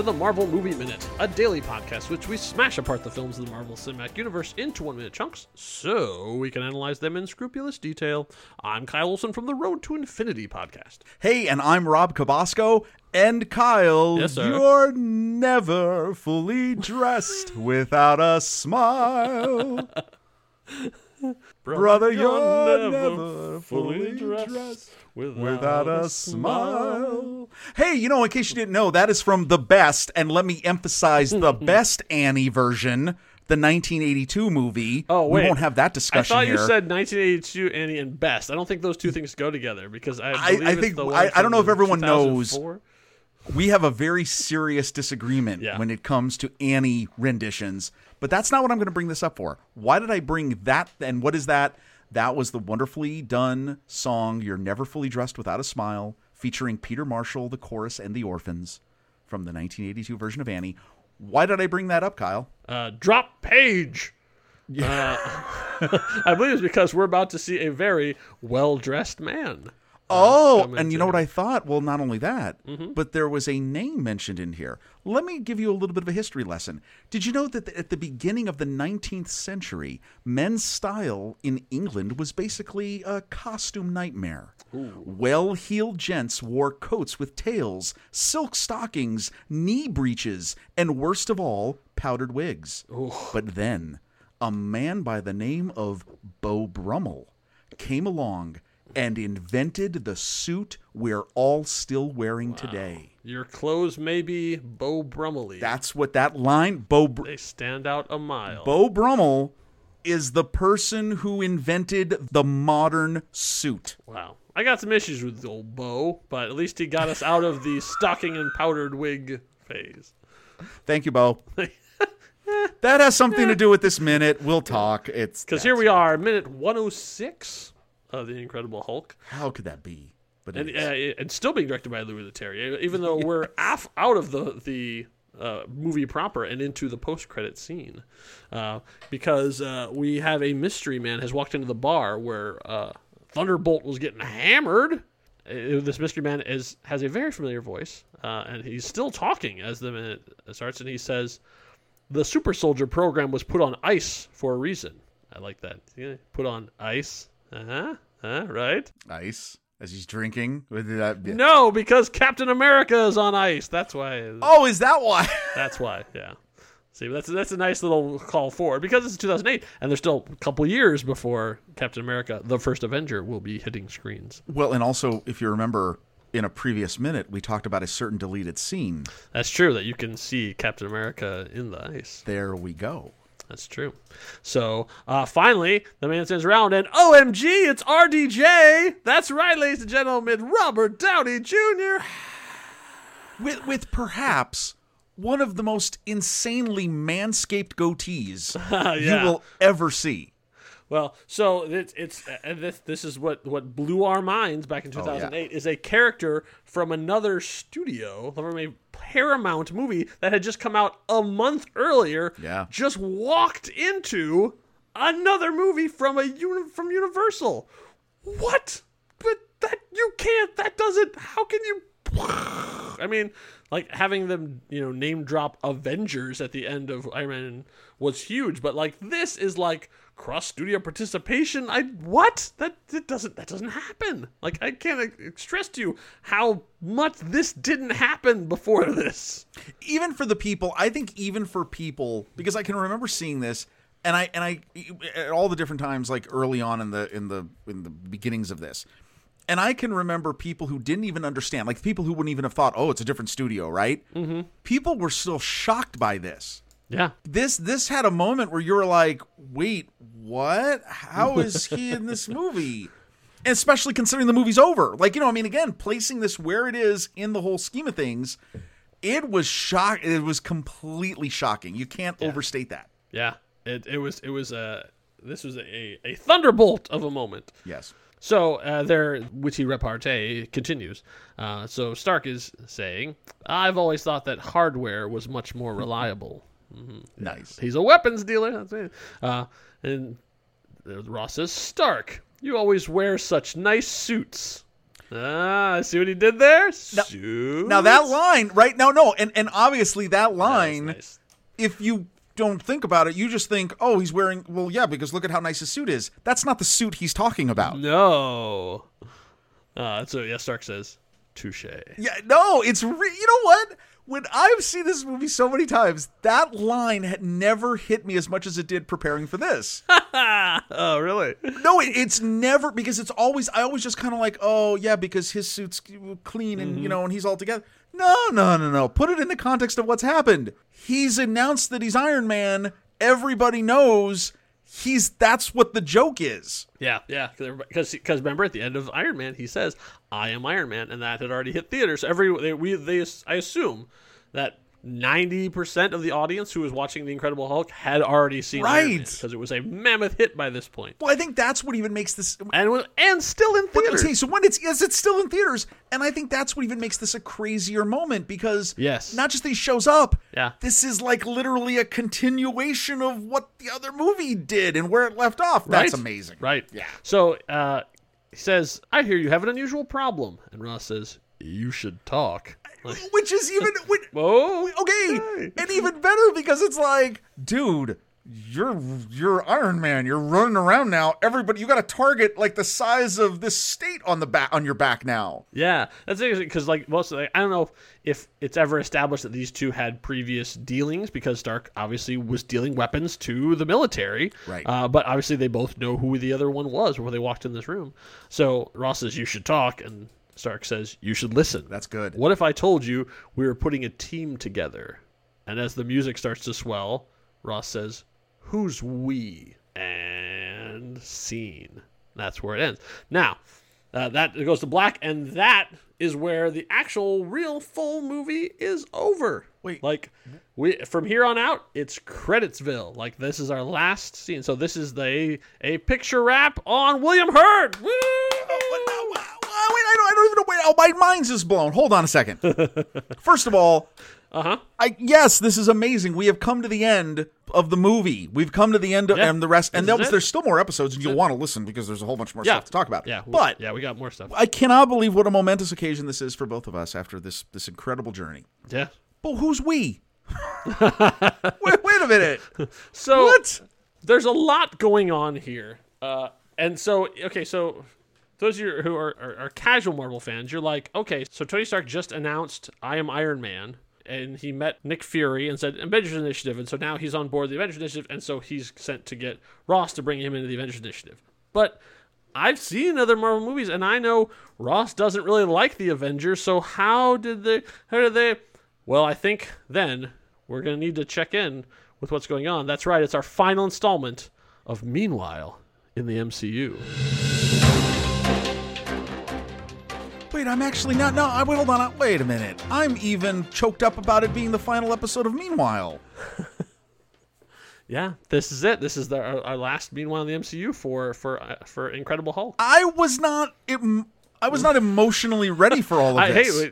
to the Marvel Movie Minute, a daily podcast which we smash apart the films of the Marvel Cinematic Universe into 1-minute chunks so we can analyze them in scrupulous detail. I'm Kyle Olson from the Road to Infinity podcast. Hey, and I'm Rob Cabosco. And Kyle, yes, you're never fully dressed without a smile. Brother, you're never fully dressed without a smile. Hey, you know, in case you didn't know, that is from the best, and let me emphasize the best Annie version, the 1982 movie. Oh, wait. We won't have that discussion here. I thought you said 1982 Annie and best. I don't think those two things go together because I don't know if everyone knows. We have a very serious disagreement when it comes to Annie renditions, but that's not what I'm going to bring this up for. Why did I bring that? And what is that? That was the wonderfully done song, You're Never Fully Dressed Without a Smile, featuring Peter Marshall, the chorus, and the Orphans from the 1982 version of Annie. Why did I bring that up, Kyle? Drop page. Yeah. I believe it's because we're about to see a very well-dressed man. And you know what I thought? Well, not only that, but there was a name mentioned in here. Let me give you a little bit of a history lesson. Did you know that at the beginning of the 19th century, men's style in England was basically a costume nightmare? Ooh. Well-heeled gents wore coats with tails, silk stockings, knee breeches, and worst of all, powdered wigs. Ooh. But then, a man by the name of Beau Brummel came along and invented the suit we're all still wearing today. Your clothes may be Beau Brummel-y. That's what that line... They stand out a mile. Beau Brummel is the person who invented the modern suit. Wow. I got some issues with old Beau, but at least he got us out of the stocking and powdered wig phase. Thank you, Beau. That has something to do with this minute. We'll talk. Because here we are, minute 106... The Incredible Hulk. How could that be? But and still being directed by Louis Leterrier, even though we're out of the movie proper and into the post-credit scene, because we have a mystery man has walked into the bar where Thunderbolt was getting hammered. This mystery man has a very familiar voice, and he's still talking as the minute starts, and he says, "The super soldier program was put on ice for a reason." I like that. Put on ice. Right? Ice, as he's drinking. No, because Captain America is on ice. That's why. Oh, is that why? That's why, yeah. See, that's a nice little call forward, because it's 2008, and there's still a couple years before Captain America, the first Avenger, will be hitting screens. Well, and also, if you remember, in a previous minute, we talked about a certain deleted scene. That's true, that you can see Captain America in the ice. There we go. That's true. So finally, the man turns around and OMG, it's RDJ. That's right, ladies and gentlemen, Robert Downey Jr. with perhaps one of the most insanely manscaped goatees you will ever see. Well, so this is what blew our minds back in 2008 is a character from another studio, from a Paramount movie that had just come out a month earlier, just walked into another movie from Universal. What? But that you can't. That doesn't. How can you? I mean, like having them, name drop Avengers at the end of Iron Man was huge, but like this is like cross studio participation. That doesn't happen. Like I can't stress to you how much this didn't happen before this. Even for the people, I think because I can remember seeing this and I at all the different times, like early on in the beginnings of this. And I can remember people who didn't even understand, like people who wouldn't even have thought, oh, it's a different studio, right? Mm-hmm. People were still shocked by this. Yeah. This had a moment where you were like, wait, what? How is he in this movie? And especially considering the movie's over. Like, again, placing this where it is in the whole scheme of things, it was completely shocking. You can't overstate that. Yeah. This was a thunderbolt of a moment. Yes. So their witty repartee continues. So Stark is saying, I've always thought that hardware was much more reliable. Mm-hmm. Nice. He's a weapons dealer. That's it. And Ross says, Stark, you always wear such nice suits. Ah, see what he did there? Now that line, right? No, and obviously that line, nice. If you don't think about it, you just think, oh, he's wearing, well, yeah, because look at how nice his suit is. That's not the suit he's talking about. No. So, yeah, Stark says, touche. Yeah, no, it's, you know what? When I've seen this movie so many times, that line had never hit me as much as it did preparing for this. Oh, really? No, it's never, because it's always, I always just kind of like, oh, yeah, because his suit's clean and, you know, and he's all together. No. Put it in the context of what's happened. He's announced that he's Iron Man. Everybody knows that's what the joke is. Yeah. Because remember, at the end of Iron Man, he says, I am Iron Man, and that had already hit theaters. I assume that 90% of the audience who was watching The Incredible Hulk had already seen Iron Man, because it was a mammoth hit by this point. Well, I think that's what even makes this... And still in theaters. So when it's still in theaters, and I think that's what even makes this a crazier moment, because not just that he shows up, this is like literally a continuation of what the other movie did and where it left off. That's amazing. Right. Yeah. So he says, I hear you have an unusual problem. And Ross says, you should talk. Which is even... okay, and even better, because it's like, dude, you're Iron Man. You're running around now. Everybody, you got a target like the size of this state on your back now. Yeah, that's interesting, because like most of the, I don't know if it's ever established that these two had previous dealings, because Stark obviously was dealing weapons to the military, right? But obviously they both know who the other one was when they walked in this room. So Ross says, you should talk, and Stark says, you should listen. That's good. What if I told you we were putting a team together? And as the music starts to swell, Ross says, who's we? And scene. That's where it ends. Now, that it goes to black, and that is where the actual real full movie is over. Wait. Like, from here on out, it's Creditsville. Like, this is our last scene. So this is a picture wrap on William Hurt. Woo! Oh, my mind's just blown. Hold on a second. First of all, this is amazing. We have come to the end of the movie. We've come to the end of and the rest. And there's still more episodes, and you'll want to listen, because there's a whole bunch more stuff to talk about. Yeah, we got more stuff. I cannot believe what a momentous occasion this is for both of us after this incredible journey. Yeah. But who's we? wait a minute. So what? There's a lot going on here. So those of you who are casual Marvel fans, you're like, okay, so Tony Stark just announced, I am Iron Man, and he met Nick Fury and said, Avengers Initiative, and so now he's on board the Avengers Initiative, and so he's sent to get Ross to bring him into the Avengers Initiative. But I've seen other Marvel movies, and I know Ross doesn't really like the Avengers, so how did they... Well, I think then we're going to need to check in with what's going on. That's right, it's our final installment of Meanwhile in the MCU. Wait, I'm actually not. No, hold on. Wait a minute. I'm even choked up about it being the final episode of Meanwhile. Yeah, this is it. This is our last Meanwhile in the MCU for Incredible Hulk. I was not emotionally ready for all of this.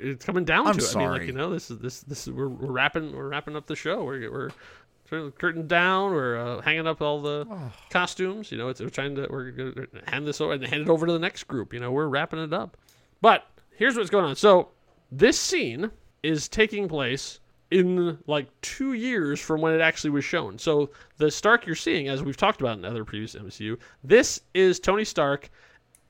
It's coming down to it. Sorry. I mean, like, you know, this is we're wrapping up the show. We're turning the curtain down. We're hanging up all the costumes. You know, we're gonna hand this over and hand it over to the next group. You know, we're wrapping it up. But here's what's going on. So this scene is taking place in like 2 years from when it actually was shown. So the Stark you're seeing, as we've talked about in other previous MCU, this is Tony Stark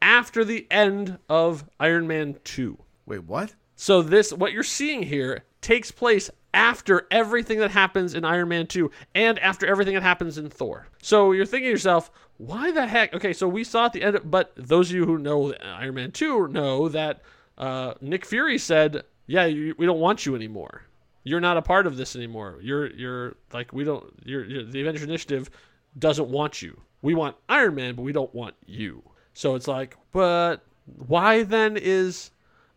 after the end of Iron Man 2. Wait, what? So what you're seeing here takes place after everything that happens in Iron Man 2 and after everything that happens in Thor. So you're thinking to yourself, why the heck? Okay, so we saw at the end, but those of you who know Iron Man 2 know that Nick Fury said, yeah, we don't want you anymore. You're not a part of this anymore. You're like, we don't, you're the Avengers Initiative doesn't want you. We want Iron Man, but we don't want you. So it's like, but why then is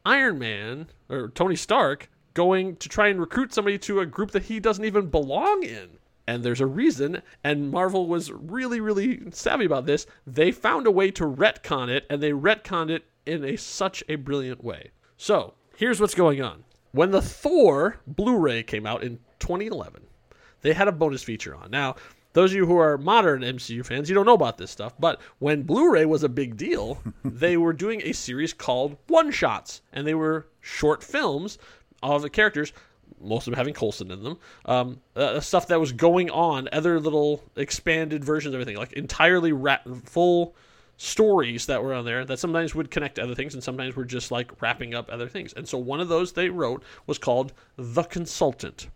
Iron Man or Tony Stark going to try and recruit somebody to a group that he doesn't even belong in? And there's a reason, and Marvel was really, really savvy about this. They found a way to retcon it, and they retconned it in such a brilliant way. So, here's what's going on. When the Thor Blu-ray came out in 2011, they had a bonus feature on. Now, Those of you who are modern MCU fans, you don't know about this stuff, but when Blu-ray was a big deal, they were doing a series called One-Shots, and they were short films of the characters, most of them having Coulson in them, stuff that was going on, other little expanded versions of everything, like entirely full stories that were on there that sometimes would connect to other things and sometimes were just like wrapping up other things. And so one of those they wrote was called The Consultant.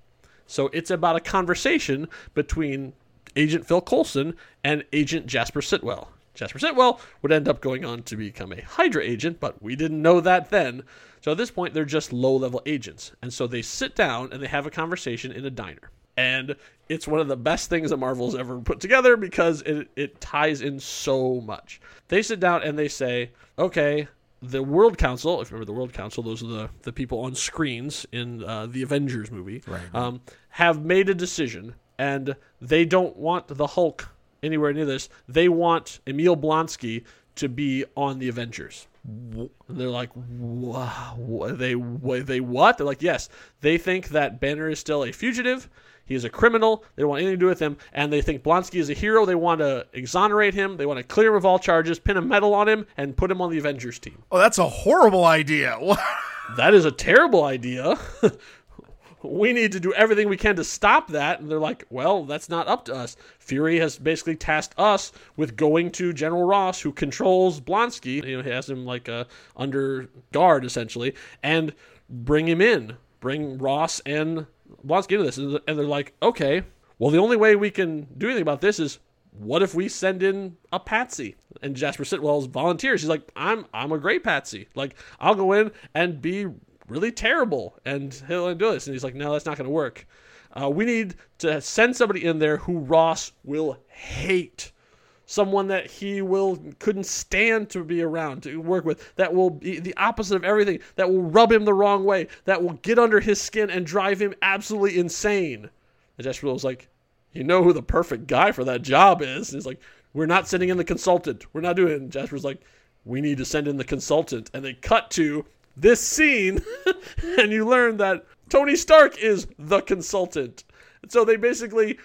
So it's about a conversation between Agent Phil Coulson and Agent Jasper Sitwell. Jasper Sitwell would end up going on to become a Hydra agent, but we didn't know that then. So at this point, they're just low-level agents. And so they sit down and they have a conversation in a diner. And it's one of the best things that Marvel's ever put together because it ties in so much. They sit down and they say, okay, the World Council, if you remember the World Council, those are the people on screens in the Avengers movie, right. Have made a decision, and they don't want the Hulk anywhere near this. They want Emil Blonsky to be on the Avengers. And they're like, wow, they what? They're like, yes, they think that Banner is still a fugitive. He is a criminal. They don't want anything to do with him. And they think Blonsky is a hero. They want to exonerate him. They want to clear him of all charges, pin a medal on him, and put him on the Avengers team. Oh, that's a horrible idea. That is a terrible idea. We need to do everything we can to stop that. And they're like, well, that's not up to us. Fury has basically tasked us with going to General Ross, who controls Blonsky. You know, he has him like under guard, essentially, and bring him in. Bring Ross and Blonsky into this. And they're like, okay, well, the only way we can do anything about this is, what if we send in a patsy? And Jasper Sitwell's volunteers. He's like, I'm a great patsy. Like, I'll go in and be really terrible, and he'll do this. And he's like, no, that's not going to work. We need to send somebody in there who Ross will hate, someone that he couldn't stand to be around, to work with, that will be the opposite of everything, that will rub him the wrong way, that will get under his skin and drive him absolutely insane. And Jasper was like, you know who the perfect guy for that job is? And he's like, we're not sending in the consultant. We're not doing it. And Jasper's like, we need to send in the consultant. And they cut to this scene, and you learn that Tony Stark is the consultant. So they basically,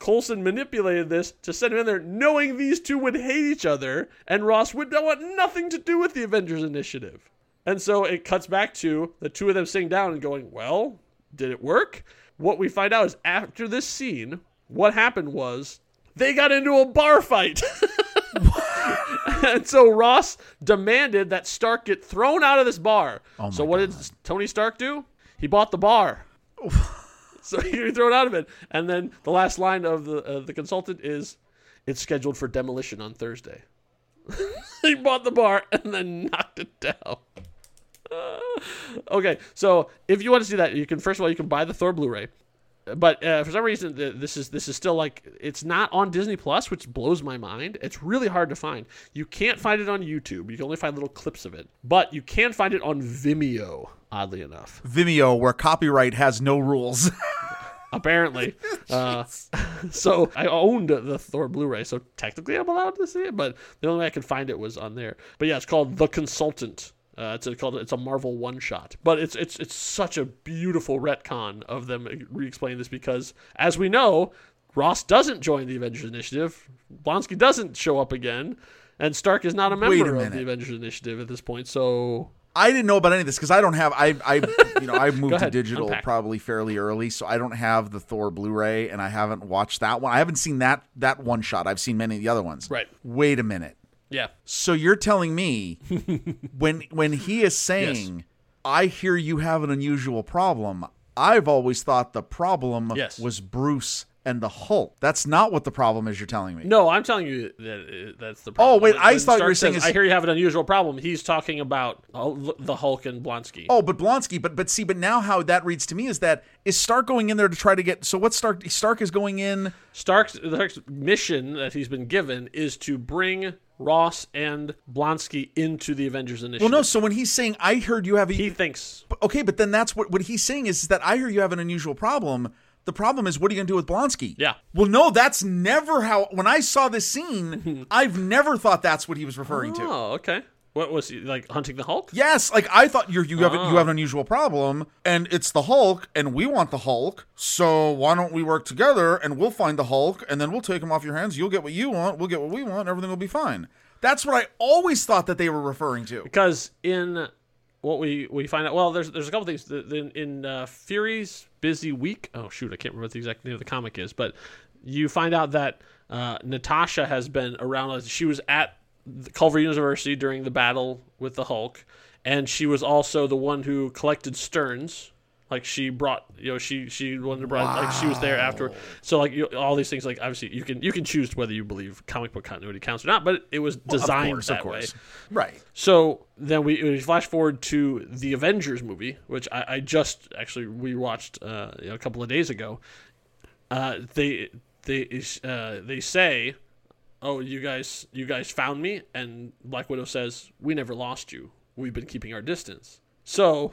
Coulson manipulated this to send him in there knowing these two would hate each other, and Ross would want nothing to do with the Avengers Initiative. And so it cuts back to the two of them sitting down and going, well, did it work? What we find out is after this scene, what happened was they got into a bar fight. And so Ross demanded that Stark get thrown out of this bar. Oh, so what God. Did Tony Stark do? He bought the bar. So he was thrown out of it. And then the last line of the consultant is, it's scheduled for demolition on Thursday. He bought the bar and then knocked it down. Okay, so if you want to see that, you can buy the Thor Blu-ray. But for some reason, this is still like, it's not on Disney Plus, which blows my mind. It's really hard to find. You can't find it on YouTube. You can only find little clips of it. But you can find it on Vimeo, oddly enough. Vimeo, where copyright has no rules. Apparently. So I owned the Thor Blu-ray, so technically I'm allowed to see it. But the only way I could find it was on there. But yeah, it's called The Consultant. It's a Marvel one-shot, but it's such a beautiful retcon of them re-explaining this, because as we know, Ross doesn't join the Avengers Initiative, Blonsky doesn't show up again, and Stark is not a member of the Avengers Initiative at this point. So I didn't know about any of this because I don't have I moved to digital probably fairly early, so I don't have the Thor Blu-ray and I haven't watched that one. I haven't seen that one shot. I've seen many of the other ones. Right. Wait a minute. Yeah. So you're telling me when he is saying, yes, I hear you have an unusual problem, I've always thought the problem, yes, was Bruce and the Hulk. That's not what the problem is, you're telling me. No, I'm telling you that that's the problem. Oh, wait, I thought you were saying... I hear you have an unusual problem. He's talking about the Hulk and Blonsky. Oh, but Blonsky, but now how that reads to me is that, is Stark going in there to try to get... So what's Stark? Stark is going in... Stark's mission that he's been given is to bring Ross and Blonsky into the Avengers Initiative. Well, no, so when he's saying, I heard you have... He thinks... Okay, but then that's what he's saying is that I hear you have an unusual problem... The problem is, what are you going to do with Blonsky? Yeah. Well, no, that's never how... When I saw this scene, I've never thought that's what he was referring to. Oh, okay. What was he, like, hunting the Hulk? Yes, like, I thought you have an unusual problem, and it's the Hulk, and we want the Hulk, so why don't we work together, and we'll find the Hulk, and then we'll take him off your hands, you'll get what you want, we'll get what we want, and everything will be fine. That's what I always thought that they were referring to. Because in what we find out, well, there's a couple things. In Fury's Busy Week, oh, shoot, I can't remember what the exact name of the comic is, but you find out that Natasha has been around. She was at Culver University during the battle with the Hulk, and she was also the one who collected Stearns. Like, she brought, you know, she wanted to bring, wow. Like, she was there after. So, like, all these things, like, obviously you can choose whether you believe comic book continuity counts or not, but it was designed that way. Right. So then we flash forward to the Avengers movie, which I just actually rewatched a couple of days ago. They say, "Oh, you guys found me," and Black Widow says, "We never lost you. We've been keeping our distance." So,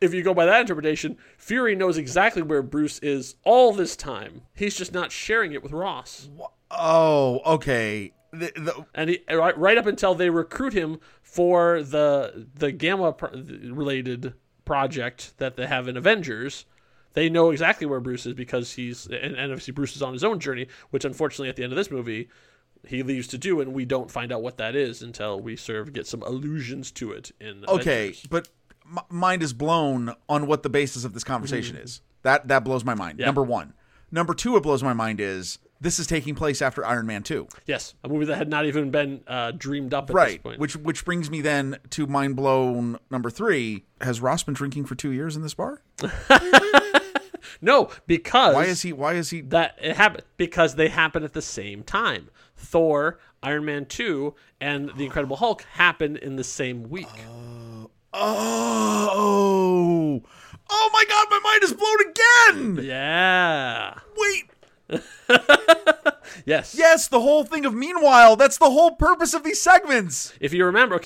if you go by that interpretation, Fury knows exactly where Bruce is all this time. He's just not sharing it with Ross. Oh, okay. And he, right up until they recruit him for the Gamma related project that they have in Avengers. They know exactly where Bruce is because and obviously Bruce is on his own journey, which unfortunately at the end of this movie, he leaves to do, and we don't find out what that is until we sort of get some allusions to it. Okay, Avengers. But my mind is blown on what the basis of this conversation is. That blows my mind, yeah. Number one. Number two, it blows my mind is this is taking place after Iron Man 2. Yes, a movie that had not even been dreamed up at this point. Right, which brings me then to mind blown number three. Has Ross been drinking for 2 years in this bar? No, because why is he that it happened because they happen at the same time. Thor, Iron Man 2, and The Incredible Hulk happen in the same week. Oh my God, my mind is blown again. Yeah. Wait. Yes, the whole thing of meanwhile, that's the whole purpose of these segments. If you remember,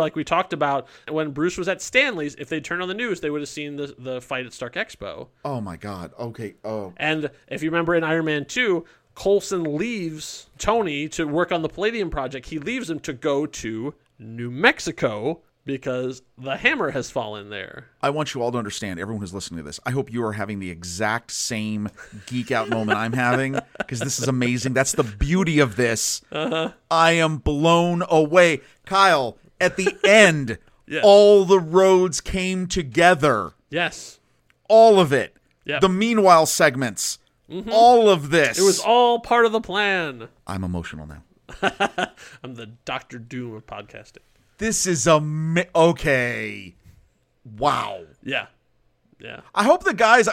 like we talked about when Bruce was at Stanley's, if they turned on the news, they would have seen the fight at Stark Expo. Oh my God. Okay. Oh. And if you remember in Iron Man 2, Coulson leaves Tony to work on the Palladium project. He leaves him to go to New Mexico because the hammer has fallen there. I want you all to understand, everyone who's listening to this, I hope you are having the exact same geek out moment I'm having, because this is amazing. That's the beauty of this. Uh-huh. I am blown away. Kyle, at the end, yes. All the roads came together. Yes. All of it. Yep. The meanwhile segments. Mm-hmm. All of this. It was all part of the plan. I'm emotional now. I'm the Dr. Doom of podcasting. This is okay. Wow. Yeah. Yeah. I hope the guys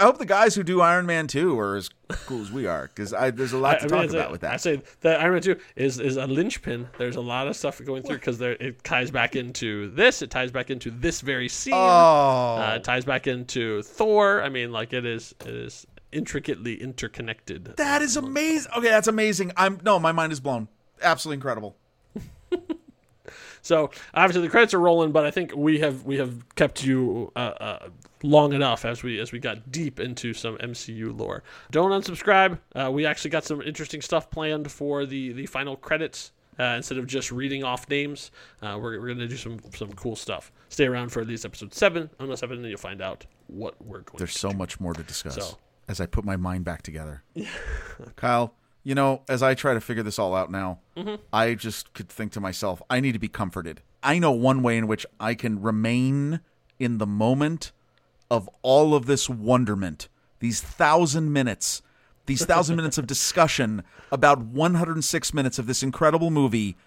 who do Iron Man 2 are as cool as we are, because there's a lot to talk about with that. I say that Iron Man 2 is a linchpin. There's a lot of stuff going through because it ties back into this. It ties back into this very scene. Oh. It ties back into Thor. I mean, like it is intricately interconnected. That is amazing. Okay, that's amazing. My mind is blown. Absolutely incredible. So obviously the credits are rolling, but I think we have kept you long enough as we got deep into some MCU lore. Don't unsubscribe. We actually got some interesting stuff planned for the final credits. Instead of just reading off names, we're going to do some cool stuff. Stay around for at least episode 7, almost 7, and you'll find out what we're going to do. There's so much more to discuss as I put my mind back together. Kyle. You know, as I try to figure this all out now, I just could think to myself, I need to be comforted. I know one way in which I can remain in the moment of all of this wonderment, these thousand minutes of discussion about 106 minutes of this incredible movie.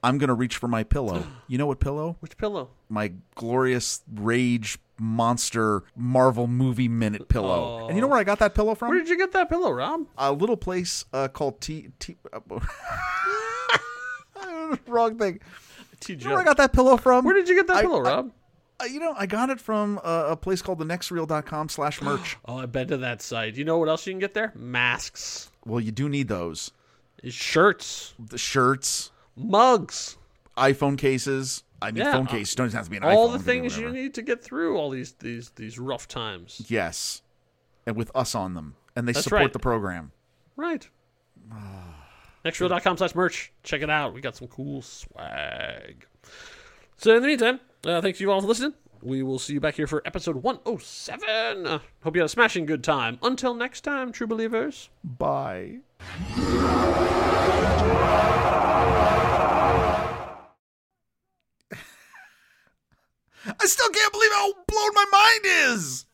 I'm going to reach for my pillow. You know what pillow? Which pillow? My glorious rage monster Marvel movie minute pillow. And you know where I got that pillow from? Where did you get that pillow, Rob? A little place called wrong thing. TJ. You know where I got that pillow from? Where did you get that pillow, Rob? I got it from a place called thenextreel.com/merch. Oh, I've been to that site. You know what else you can get there? Masks. Well, you do need those. Shirts. The shirts. Mugs. iPhone cases. I need phone case. Don't have to be an iPhone. All the things you need to get through all these rough times. Yes, and with us on them, and they support the program. Right. Nextreel.com/merch. Check it out. We got some cool swag. So in the meantime, thanks you all for listening. We will see you back here for episode 107. Hope you had a smashing good time. Until next time, true believers. Bye. I still can't believe how blown my mind is!